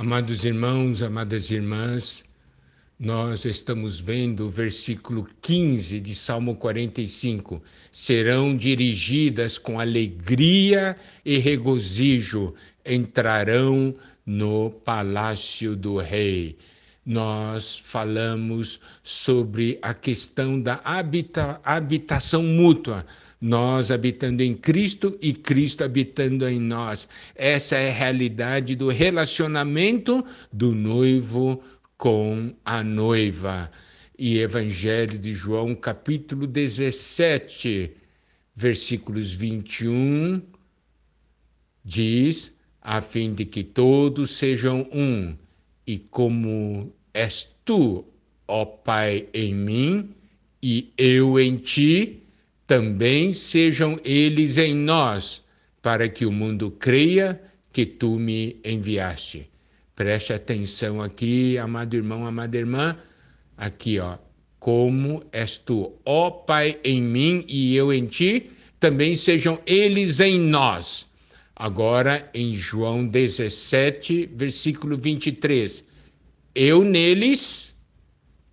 Amados irmãos, amadas irmãs, nós estamos vendo o versículo 15 de Salmo 45. Serão dirigidas com alegria e regozijo, entrarão no palácio do rei. Nós falamos sobre a questão da habitação mútua. Nós habitando em Cristo e Cristo habitando em nós. Essa é a realidade do relacionamento do noivo com a noiva. E Evangelho de João, capítulo 17, versículos 21, diz: a fim de que todos sejam um, e como és tu, ó Pai, em mim e eu em ti, também sejam eles em nós, para que o mundo creia que tu me enviaste. Preste atenção aqui, amado irmão, amada irmã, aqui ó, como és tu, ó Pai, em mim e eu em ti, também sejam eles em nós. Agora em João 17, versículo 23, eu neles,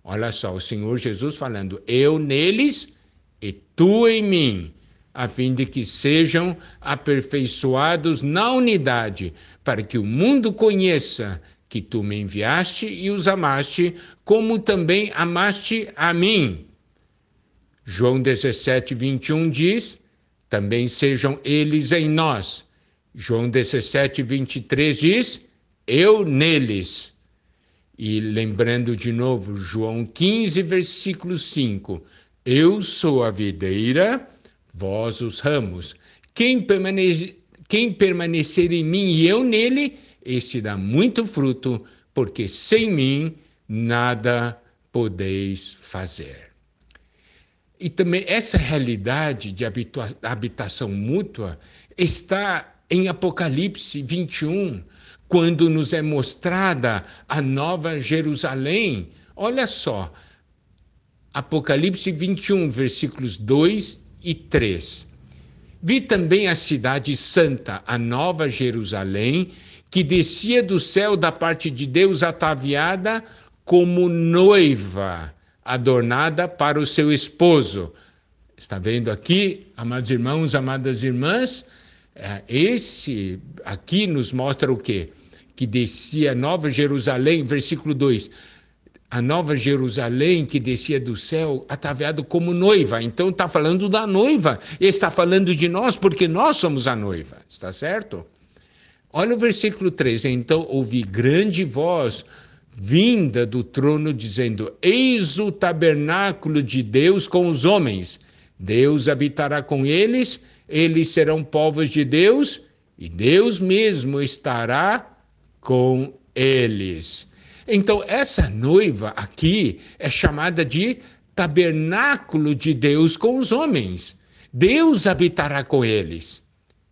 olha só, o Senhor Jesus falando, eu neles, e tu em mim, a fim de que sejam aperfeiçoados na unidade, para que o mundo conheça que tu me enviaste e os amaste, como também amaste a mim. João 17, 21 diz, também sejam eles em nós. João 17, 23 diz, eu neles. E lembrando de novo, João 15, versículo 5, eu sou a videira, vós os ramos. Quem permanecer em mim e eu nele, esse dá muito fruto, porque sem mim nada podeis fazer. E também essa realidade de habitação mútua está em Apocalipse 21, quando nos é mostrada a Nova Jerusalém. Olha só, Apocalipse 21, versículos 2 e 3. Vi também a cidade santa, a Nova Jerusalém, que descia do céu da parte de Deus, ataviada como noiva, adornada para o seu esposo. Está vendo aqui, amados irmãos, amadas irmãs? Esse aqui nos mostra o quê? Que descia a Nova Jerusalém, versículo 2. A Nova Jerusalém que descia do céu, ataviado como noiva. Então está falando da noiva, está falando de nós, porque nós somos a noiva, está certo? Olha o versículo 3, então ouvi grande voz vinda do trono dizendo, eis o tabernáculo de Deus com os homens, Deus habitará com eles, eles serão povos de Deus, e Deus mesmo estará com eles. Então, essa noiva aqui é chamada de tabernáculo de Deus com os homens. Deus habitará com eles.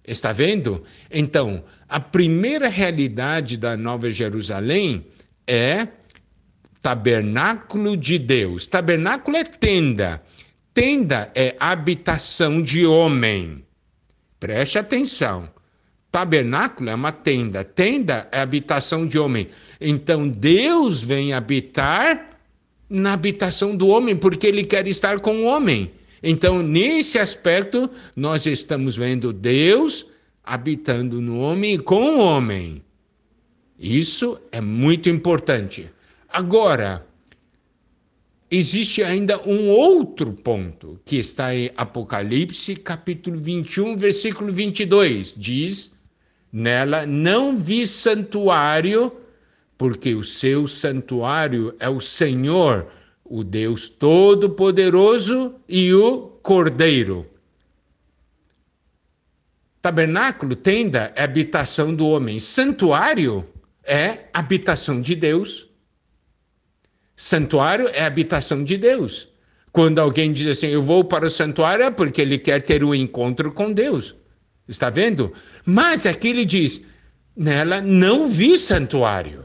Está vendo? Então, a primeira realidade da Nova Jerusalém é tabernáculo de Deus. Tabernáculo é tenda. Tenda é habitação de homem. Preste atenção. Tabernáculo é uma tenda, tenda é habitação de homem. Então Deus vem habitar na habitação do homem, porque ele quer estar com o homem. Então nesse aspecto nós estamos vendo Deus habitando no homem e com o homem. Isso é muito importante. Agora, existe ainda um outro ponto que está em Apocalipse, capítulo 21, versículo 22, diz... Nela não vi santuário, porque o seu santuário é o Senhor, o Deus Todo-Poderoso e o Cordeiro. Tabernáculo, tenda, é habitação do homem. Santuário é habitação de Deus. Santuário é habitação de Deus. Quando alguém diz assim, eu vou para o santuário, é porque ele quer ter um encontro com Deus. Está vendo? Mas aqui ele diz, nela não vi santuário.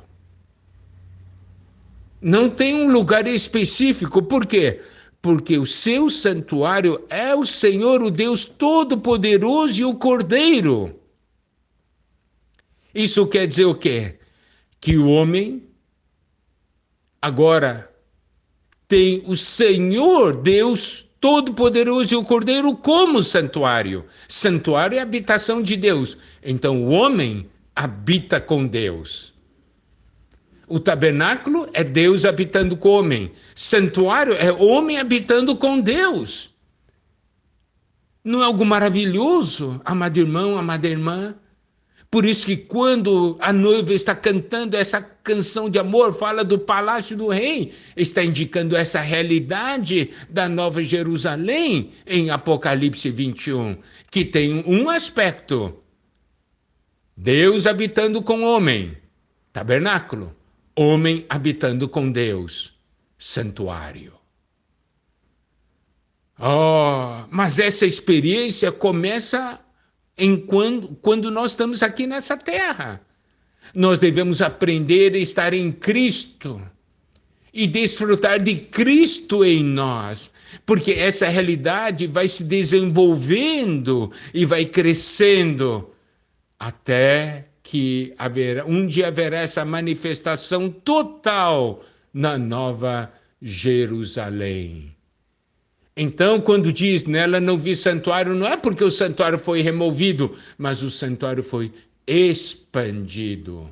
Não tem um lugar específico. Por quê? Porque o seu santuário é o Senhor, o Deus Todo-Poderoso e o Cordeiro. Isso quer dizer o quê? que o homem agora tem o Senhor Deus Todo-Poderoso e o Cordeiro como santuário. Santuário é a habitação de Deus. Então o homem habita com Deus. O tabernáculo é Deus habitando com o homem. Santuário é homem habitando com Deus. Não é algo maravilhoso, amado irmão, amada irmã? Por isso que quando a noiva está cantando essa canção de amor, fala do palácio do rei, está indicando essa realidade da Nova Jerusalém em Apocalipse 21, que tem um aspecto: Deus habitando com o homem, tabernáculo; homem habitando com Deus, santuário. Oh, mas essa experiência começa quando nós estamos aqui nessa terra. Nós devemos aprender a estar em Cristo e desfrutar de Cristo em nós, porque essa realidade vai se desenvolvendo e vai crescendo até que um dia haverá essa manifestação total na Nova Jerusalém. Então, quando diz, nela não vi santuário, não é porque o santuário foi removido, mas o santuário foi expandido.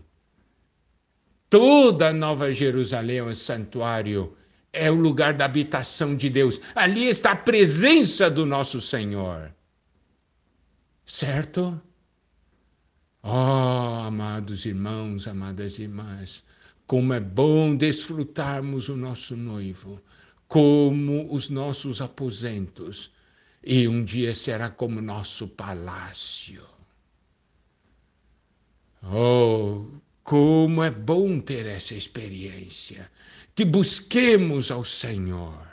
Toda a Nova Jerusalém é um santuário, é o lugar da habitação de Deus. Ali está a presença do nosso Senhor. Certo? Oh, amados irmãos, amadas irmãs, como é bom desfrutarmos o nosso noivo, como os nossos aposentos, e um dia será como nosso palácio. Oh, como é bom ter essa experiência, que busquemos ao Senhor,